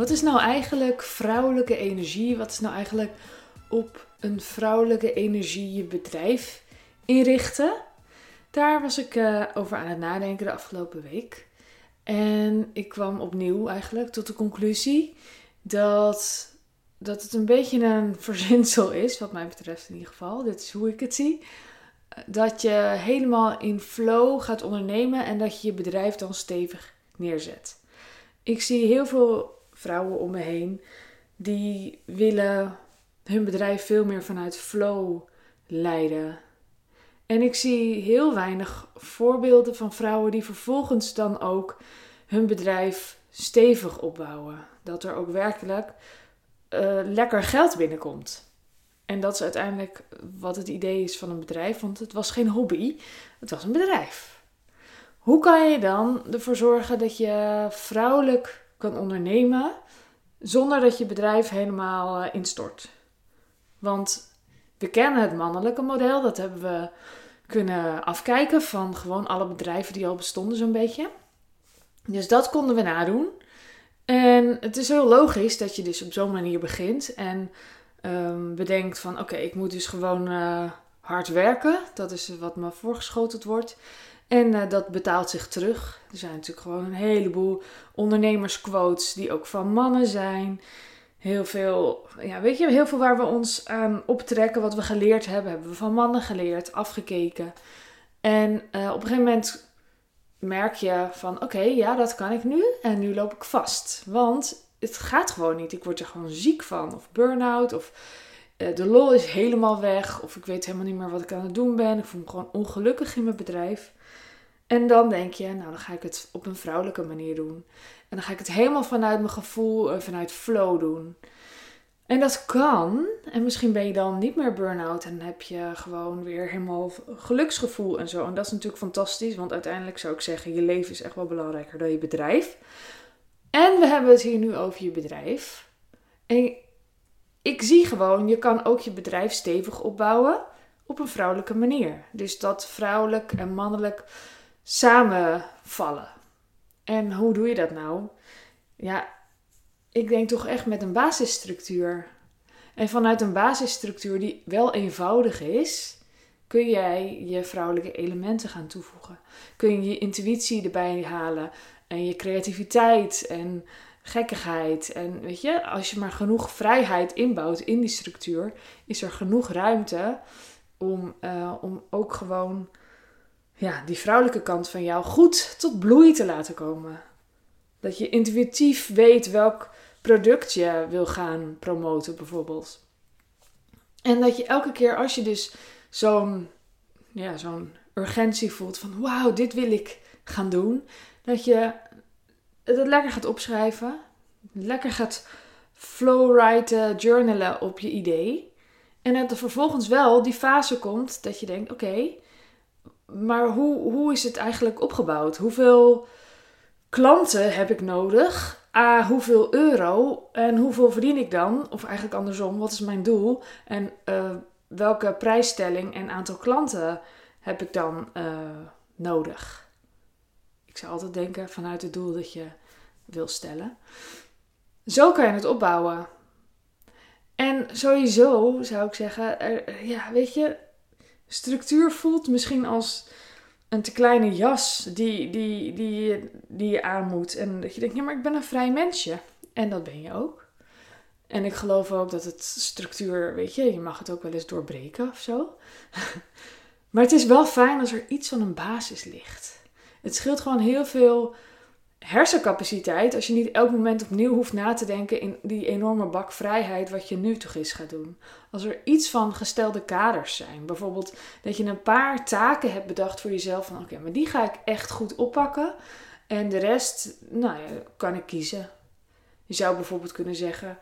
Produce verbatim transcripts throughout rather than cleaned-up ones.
Wat is nou eigenlijk vrouwelijke energie? Wat is nou eigenlijk op een vrouwelijke energie je bedrijf inrichten? Daar was ik uh, over aan het nadenken de afgelopen week. En ik kwam opnieuw eigenlijk tot de conclusie dat, dat het een beetje een verzinsel is, wat mij betreft in ieder geval. Dit is hoe ik het zie. Dat je helemaal in flow gaat ondernemen en dat je je bedrijf dan stevig neerzet. Ik zie heel veel vrouwen om me heen die willen hun bedrijf veel meer vanuit flow leiden. En ik zie heel weinig voorbeelden van vrouwen die vervolgens dan ook hun bedrijf stevig opbouwen. Dat er ook werkelijk uh, lekker geld binnenkomt. En dat is uiteindelijk wat het idee is van een bedrijf, want het was geen hobby, het was een bedrijf. Hoe kan je dan ervoor zorgen dat je vrouwelijk kan ondernemen zonder dat je bedrijf helemaal instort? Want we kennen het mannelijke model, dat hebben we kunnen afkijken van gewoon alle bedrijven die al bestonden zo'n beetje. Dus dat konden we nadoen. En het is heel logisch dat je dus op zo'n manier begint en Um, bedenkt van oké, okay, ik moet dus gewoon uh, hard werken. Dat is wat me voorgeschoteld wordt. En uh, dat betaalt zich terug. Er zijn natuurlijk gewoon een heleboel ondernemersquotes die ook van mannen zijn. Heel veel, ja, weet je, heel veel waar we ons aan optrekken, wat we geleerd hebben, hebben we van mannen geleerd, afgekeken. En uh, op een gegeven moment merk je van oké, okay, ja, dat kan ik nu. En nu loop ik vast. Want het gaat gewoon niet. Ik word er gewoon ziek van. Of burn-out. Of uh, de lol is helemaal weg. Of ik weet helemaal niet meer wat ik aan het doen ben. Ik voel me gewoon ongelukkig in mijn bedrijf. En dan denk je, nou dan ga ik het op een vrouwelijke manier doen. En dan ga ik het helemaal vanuit mijn gevoel, uh, vanuit flow doen. En dat kan. En misschien ben je dan niet meer burn-out. En dan heb je gewoon weer helemaal geluksgevoel en zo. En dat is natuurlijk fantastisch. Want uiteindelijk zou ik zeggen, je leven is echt wel belangrijker dan je bedrijf. En we hebben het hier nu over je bedrijf. En ik zie gewoon, je kan ook je bedrijf stevig opbouwen op een vrouwelijke manier. Dus dat vrouwelijk en mannelijk samenvallen. En hoe doe je dat nou? Ja, ik denk toch echt met een basisstructuur. En vanuit een basisstructuur die wel eenvoudig is, kun jij je vrouwelijke elementen gaan toevoegen. Kun je je intuïtie erbij halen. En je creativiteit en gekkigheid. En weet je, als je maar genoeg vrijheid inbouwt in die structuur, is er genoeg ruimte om, uh, om ook gewoon ja, die vrouwelijke kant van jou goed tot bloei te laten komen. Dat je intuïtief weet welk product je wil gaan promoten bijvoorbeeld. En dat je elke keer als je dus zo'n, ja, zo'n urgentie voelt van wauw, dit wil ik gaan doen. Dat je het lekker gaat opschrijven. Lekker gaat flowwriten, journalen op je idee. En dat er vervolgens wel die fase komt dat je denkt, oké, okay, maar hoe, hoe is het eigenlijk opgebouwd? Hoeveel klanten heb ik nodig? A, hoeveel euro? En hoeveel verdien ik dan? Of eigenlijk andersom, wat is mijn doel? En uh, welke prijsstelling en aantal klanten heb ik dan uh, nodig? Ik zou altijd denken vanuit het doel dat je wil stellen. Zo kan je het opbouwen. En sowieso zou ik zeggen, er, ja, weet je, structuur voelt misschien als een te kleine jas die, die, die, die je aan moet. En dat je denkt, ja, maar ik ben een vrij mensje. En dat ben je ook. En ik geloof ook dat het structuur, weet je, je mag het ook wel eens doorbreken of zo. Maar het is wel fijn als er iets van een basis ligt. Het scheelt gewoon heel veel hersencapaciteit als je niet elk moment opnieuw hoeft na te denken in die enorme bak vrijheid wat je nu toch eens gaat doen. Als er iets van gestelde kaders zijn. Bijvoorbeeld dat je een paar taken hebt bedacht voor jezelf van oké, okay, maar die ga ik echt goed oppakken en de rest, nou ja, kan ik kiezen. Je zou bijvoorbeeld kunnen zeggen,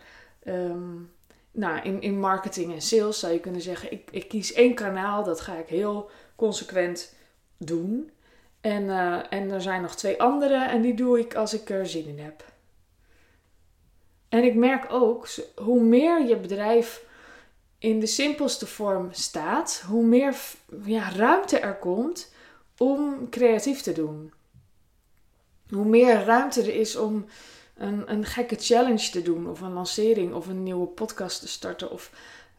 um, nou in, in marketing en sales zou je kunnen zeggen ik, ik kies één kanaal, dat ga ik heel consequent doen. En, uh, en er zijn nog twee andere en die doe ik als ik er zin in heb. En ik merk ook, hoe meer je bedrijf in de simpelste vorm staat, hoe meer ja, ruimte er komt om creatief te doen. Hoe meer ruimte er is om een, een gekke challenge te doen of een lancering of een nieuwe podcast te starten of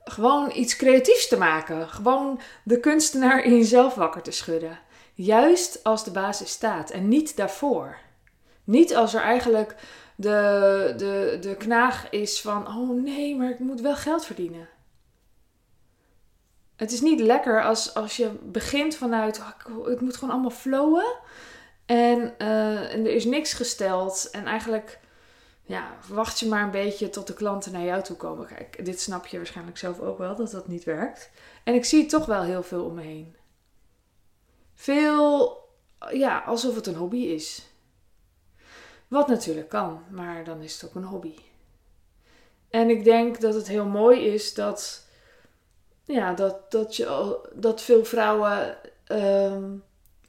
gewoon iets creatiefs te maken. Gewoon de kunstenaar in jezelf wakker te schudden. Juist als de basis staat en niet daarvoor. Niet als er eigenlijk de, de, de knaag is van, oh nee, maar ik moet wel geld verdienen. Het is niet lekker als, als je begint vanuit, oh, het moet gewoon allemaal flowen. En, uh, en er is niks gesteld. En eigenlijk ja, wacht je maar een beetje tot de klanten naar jou toe komen. Kijk, dit snap je waarschijnlijk zelf ook wel, dat dat niet werkt. En ik zie toch wel heel veel om me heen. Veel, ja, alsof het een hobby is. Wat natuurlijk kan, maar dan is het ook een hobby. En ik denk dat het heel mooi is dat, ja, dat, dat, je, dat veel vrouwen um,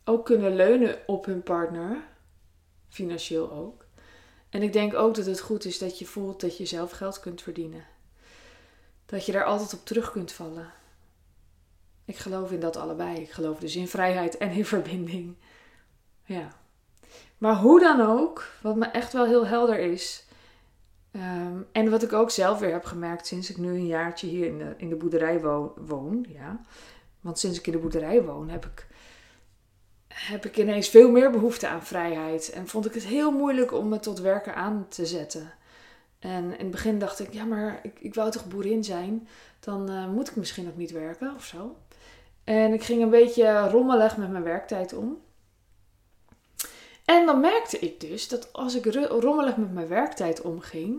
ook kunnen leunen op hun partner. Financieel ook. En ik denk ook dat het goed is dat je voelt dat je zelf geld kunt verdienen. Dat je daar altijd op terug kunt vallen. Ik geloof in dat allebei. Ik geloof dus in vrijheid en in verbinding. Ja. Maar hoe dan ook, wat me echt wel heel helder is. Um, en wat ik ook zelf weer heb gemerkt sinds ik nu een jaartje hier in de, in de boerderij woon. woon ja. Want sinds ik in de boerderij woon heb ik, heb ik ineens veel meer behoefte aan vrijheid. En vond ik het heel moeilijk om me tot werken aan te zetten. En in het begin dacht ik, ja maar ik, ik wou toch boerin zijn. Dan uh, moet ik misschien ook niet werken of zo. En ik ging een beetje rommelig met mijn werktijd om. En dan merkte ik dus dat als ik rommelig met mijn werktijd omging,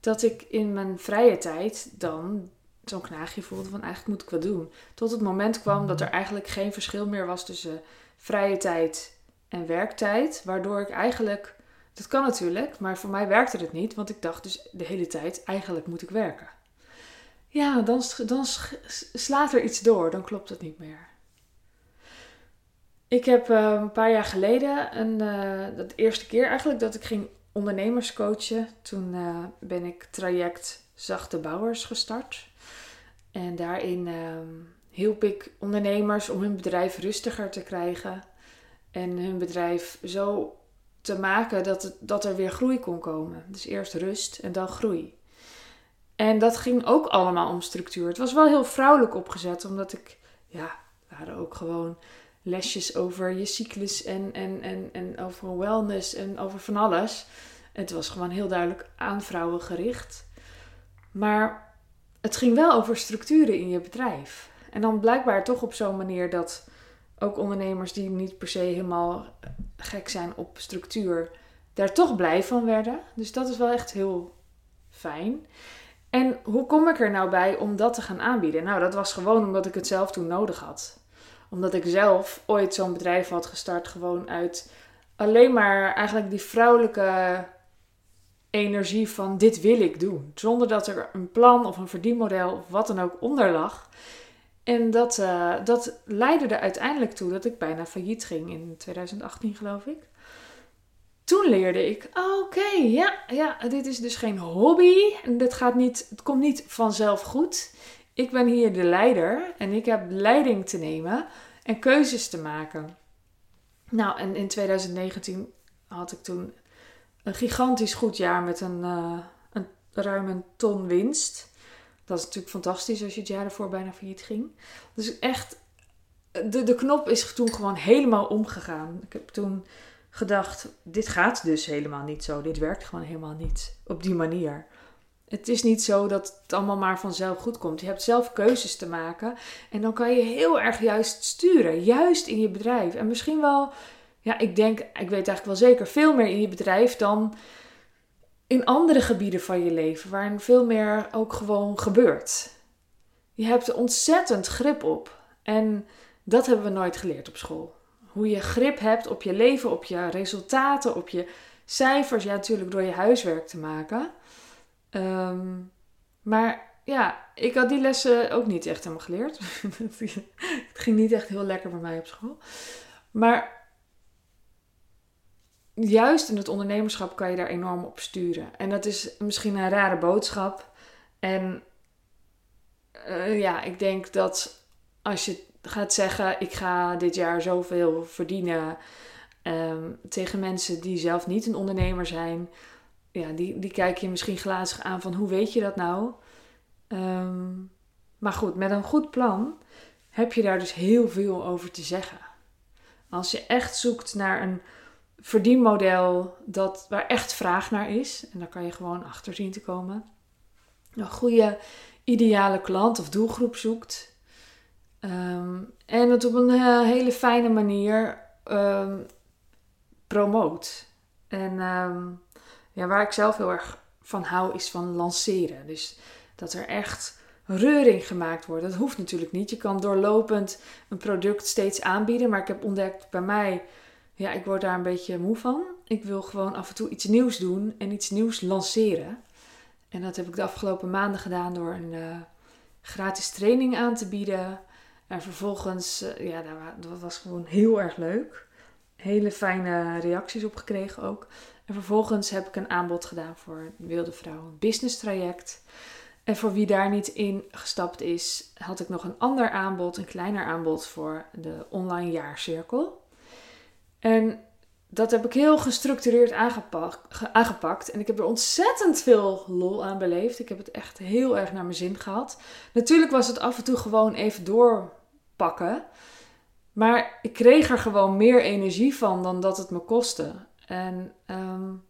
dat ik in mijn vrije tijd dan zo'n knaagje voelde van eigenlijk moet ik wat doen. Tot het moment kwam dat er eigenlijk geen verschil meer was tussen vrije tijd en werktijd. Waardoor ik eigenlijk, dat kan natuurlijk, maar voor mij werkte het niet. Want ik dacht dus de hele tijd eigenlijk moet ik werken. Ja, dan, dan slaat er iets door, dan klopt het niet meer. Ik heb uh, een paar jaar geleden, een, uh, de eerste keer eigenlijk dat ik ging ondernemerscoachen, toen uh, ben ik traject Zachte Bouwers gestart. En daarin uh, hielp ik ondernemers om hun bedrijf rustiger te krijgen en hun bedrijf zo te maken dat, het, dat er weer groei kon komen. Dus eerst rust en dan groei. En dat ging ook allemaal om structuur. Het was wel heel vrouwelijk opgezet, omdat ik, ja, waren ook gewoon lesjes over je cyclus en, en, en, en over wellness en over van alles. Het was gewoon heel duidelijk aan vrouwen gericht. Maar het ging wel over structuren in je bedrijf. En dan blijkbaar toch op zo'n manier dat ook ondernemers die niet per se helemaal gek zijn op structuur, daar toch blij van werden. Dus dat is wel echt heel fijn. En hoe kom ik er nou bij om dat te gaan aanbieden? Nou, dat was gewoon omdat ik het zelf toen nodig had. Omdat ik zelf ooit zo'n bedrijf had gestart gewoon uit alleen maar eigenlijk die vrouwelijke energie van dit wil ik doen. Zonder dat er een plan of een verdienmodel of wat dan ook onder lag. En dat, uh, dat leidde er uiteindelijk toe dat ik bijna failliet ging in twintig achttien geloof ik. Toen leerde ik, oké, okay, ja, ja, dit is dus geen hobby. Dit gaat niet, het komt niet vanzelf goed. Ik ben hier de leider en ik heb leiding te nemen en keuzes te maken. Nou, en in twintig negentien had ik toen een gigantisch goed jaar met een, uh, een ruim een ton winst. Dat is natuurlijk fantastisch als je het jaar ervoor bijna failliet ging. Dus echt, de, de knop is toen gewoon helemaal omgegaan. Ik heb toen gedacht, dit gaat dus helemaal niet zo. Dit werkt gewoon helemaal niet op die manier. Het is niet zo dat het allemaal maar vanzelf goed komt. Je hebt zelf keuzes te maken. En dan kan je heel erg juist sturen. Juist in je bedrijf. En misschien wel, ja, ik denk, ik weet eigenlijk wel zeker, veel meer in je bedrijf dan in andere gebieden van je leven. Waarin veel meer ook gewoon gebeurt. Je hebt er ontzettend grip op. En dat hebben we nooit geleerd op school. Hoe je grip hebt op je leven, op je resultaten, op je cijfers. Ja, natuurlijk door je huiswerk te maken. Um, maar ja, ik had die lessen ook niet echt helemaal geleerd. Het ging niet echt heel lekker bij mij op school. Maar juist in het ondernemerschap kan je daar enorm op sturen. En dat is misschien een rare boodschap. En uh, ja, ik denk dat als je gaat zeggen, ik ga dit jaar zoveel verdienen um, tegen mensen die zelf niet een ondernemer zijn, ja, die, die kijk je misschien glazig aan van hoe weet je dat nou? Um, maar goed, met een goed plan heb je daar dus heel veel over te zeggen. Als je echt zoekt naar een verdienmodel dat, waar echt vraag naar is. En daar kan je gewoon achter zien te komen. Een goede ideale klant of doelgroep zoekt. Um, en het op een uh, hele fijne manier um, promoot. En um, ja, waar ik zelf heel erg van hou is van lanceren. Dus dat er echt reuring gemaakt wordt. Dat hoeft natuurlijk niet. Je kan doorlopend een product steeds aanbieden. Maar ik heb ontdekt bij mij... Ja, ik word daar een beetje moe van. Ik wil gewoon af en toe iets nieuws doen en iets nieuws lanceren. En dat heb ik de afgelopen maanden gedaan door een uh, gratis training aan te bieden. En vervolgens, uh, ja, dat was gewoon heel erg leuk. Hele fijne reacties op gekregen ook. En vervolgens heb ik een aanbod gedaan voor Wilde Vrouwen Business Traject. En voor wie daar niet in gestapt is, had ik nog een ander aanbod, een kleiner aanbod voor de online jaarcirkel. En dat heb ik heel gestructureerd aangepakt, aangepakt. En ik heb er ontzettend veel lol aan beleefd. Ik heb het echt heel erg naar mijn zin gehad. Natuurlijk was het af en toe gewoon even doorpakken. Maar ik kreeg er gewoon meer energie van dan dat het me kostte. En, um,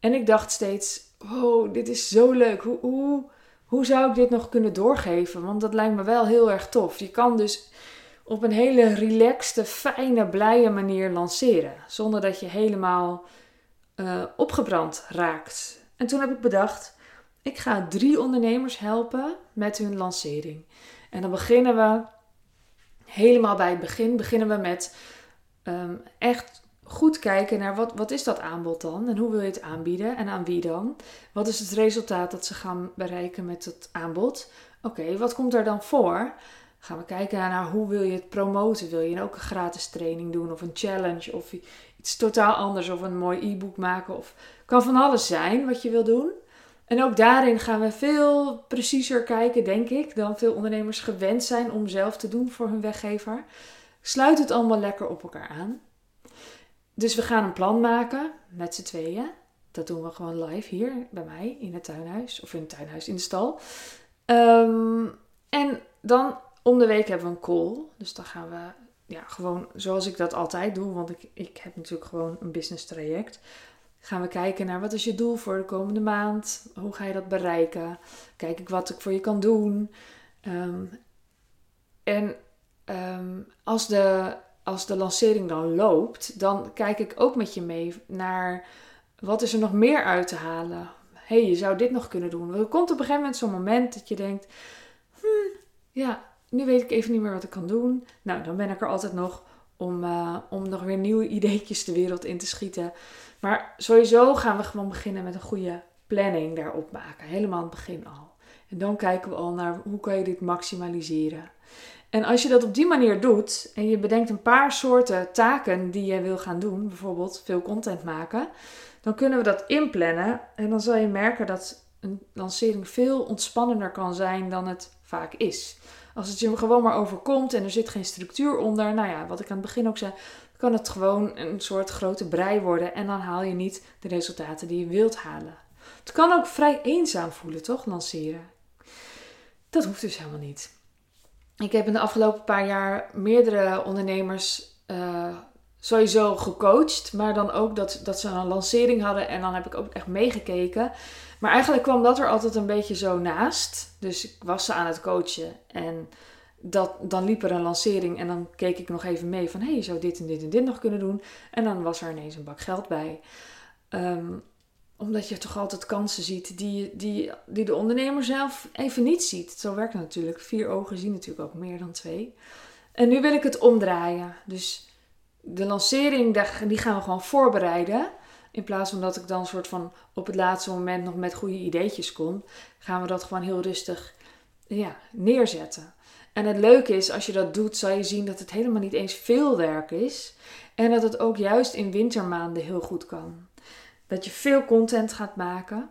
en ik dacht steeds, wow, dit is zo leuk. Hoe, hoe, hoe zou ik dit nog kunnen doorgeven? Want dat lijkt me wel heel erg tof. Je kan dus... op een hele relaxte, fijne, blije manier lanceren. Zonder dat je helemaal uh, opgebrand raakt. En toen heb ik bedacht, ik ga drie ondernemers helpen met hun lancering. En dan beginnen we, helemaal bij het begin, beginnen we met um, echt goed kijken naar wat, wat is dat aanbod dan? En hoe wil je het aanbieden? En aan wie dan? Wat is het resultaat dat ze gaan bereiken met het aanbod? Oké, okay, wat komt er dan voor? Gaan we kijken naar hoe wil je het promoten. Wil je dan ook een gratis training doen of een challenge of iets totaal anders of een mooi e-book maken. Of kan van alles zijn wat je wil doen. En ook daarin gaan we veel preciezer kijken, denk ik, dan veel ondernemers gewend zijn om zelf te doen voor hun weggever. Sluit het allemaal lekker op elkaar aan. Dus we gaan een plan maken met z'n tweeën. Dat doen we gewoon live hier bij mij in het tuinhuis. Of in het tuinhuis in de stal. Um, en dan... om de week hebben we een call. Dus dan gaan we ja, gewoon zoals ik dat altijd doe. Want ik, ik heb natuurlijk gewoon een business traject. Gaan we kijken naar wat is je doel voor de komende maand. Hoe ga je dat bereiken. Kijk ik wat ik voor je kan doen. Um, en um, als, de, als de lancering dan loopt. Dan kijk ik ook met je mee naar wat is er nog meer uit te halen. Hé, hey, je zou dit nog kunnen doen. Er komt op een gegeven moment zo'n moment dat je denkt. Hmm, ja. Nu weet ik even niet meer wat ik kan doen. Nou, dan ben ik er altijd nog om, uh, om nog weer nieuwe ideetjes de wereld in te schieten. Maar sowieso gaan we gewoon beginnen met een goede planning daarop maken. Helemaal aan het begin al. En dan kijken we al naar hoe kan je dit maximaliseren. En als je dat op die manier doet en je bedenkt een paar soorten taken die je wil gaan doen. Bijvoorbeeld veel content maken. Dan kunnen we dat inplannen. En dan zal je merken dat een lancering veel ontspannender kan zijn dan het vaak is. Als het je gewoon maar overkomt en er zit geen structuur onder. Nou ja, wat ik aan het begin ook zei. Kan het gewoon een soort grote brei worden. En dan haal je niet de resultaten die je wilt halen. Het kan ook vrij eenzaam voelen, toch? Lanceren. Dat hoeft dus helemaal niet. Ik heb in de afgelopen paar jaar meerdere ondernemers uh, sowieso gecoacht. Maar dan ook dat, dat ze een lancering hadden. En dan heb ik ook echt meegekeken. Maar eigenlijk kwam dat er altijd een beetje zo naast. Dus ik was ze aan het coachen. En dat, dan liep er een lancering. En dan keek ik nog even mee van... hé, hey, je zou dit en dit en dit nog kunnen doen. En dan was er ineens een bak geld bij. Um, omdat je toch altijd kansen ziet die, die, die de ondernemer zelf even niet ziet. Zo werkt het natuurlijk. Vier ogen zien natuurlijk ook meer dan twee. En nu wil ik het omdraaien. Dus de lancering, die gaan we gewoon voorbereiden... In plaats van dat ik dan soort van op het laatste moment nog met goede ideetjes kom, gaan we dat gewoon heel rustig ja, neerzetten. En het leuke is, als je dat doet, zal je zien dat het helemaal niet eens veel werk is. En dat het ook juist in wintermaanden heel goed kan. Dat je veel content gaat maken.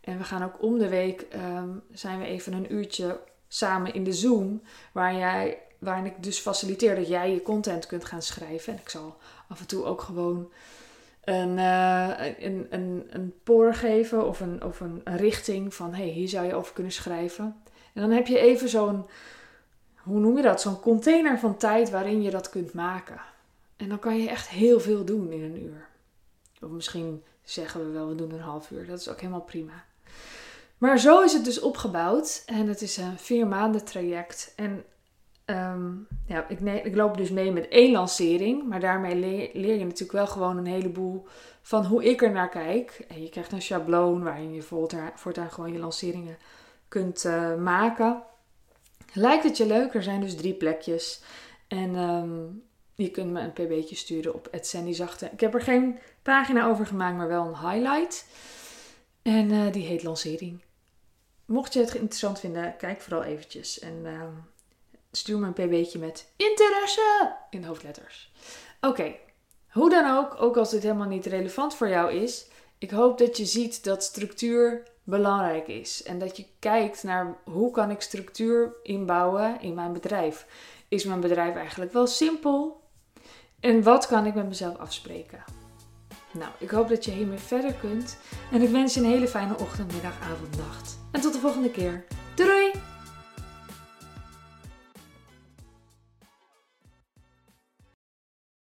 En we gaan ook om de week, um, zijn we even een uurtje samen in de Zoom, waar jij, waarin ik dus faciliteer dat jij je content kunt gaan schrijven. En ik zal af en toe ook gewoon... een, uh, een, een, een poor geven of een, of een richting van hey, hier zou je over kunnen schrijven. En dan heb je even zo'n, hoe noem je dat, zo'n container van tijd waarin je dat kunt maken. En dan kan je echt heel veel doen in een uur. Of misschien zeggen we wel, we doen een half uur. Dat is ook helemaal prima. Maar zo is het dus opgebouwd. En het is een vier maanden traject. En um, ja, ik, ne- ik loop dus mee met één lancering. Maar daarmee leer, leer je natuurlijk wel gewoon een heleboel van hoe ik er naar kijk. En je krijgt een schabloon waarin je voortaan, voortaan gewoon je lanceringen kunt uh, maken. Lijkt het je leuk? Er zijn dus drie plekjes. En um, je kunt me een pb'tje sturen op at sandiizachte. Ik heb er geen pagina over gemaakt, maar wel een highlight. En uh, die heet lancering. Mocht je het interessant vinden, kijk vooral eventjes. En uh, stuur me een pb'tje met interesse in hoofdletters. Oké, okay. Hoe dan ook, ook als dit helemaal niet relevant voor jou is. Ik hoop dat je ziet dat structuur belangrijk is. En dat je kijkt naar hoe kan ik structuur inbouwen in mijn bedrijf. Is mijn bedrijf eigenlijk wel simpel? En wat kan ik met mezelf afspreken? Nou, ik hoop dat je hiermee verder kunt. En ik wens je een hele fijne ochtend, middag, avond, nacht. En tot de volgende keer. Doei doei!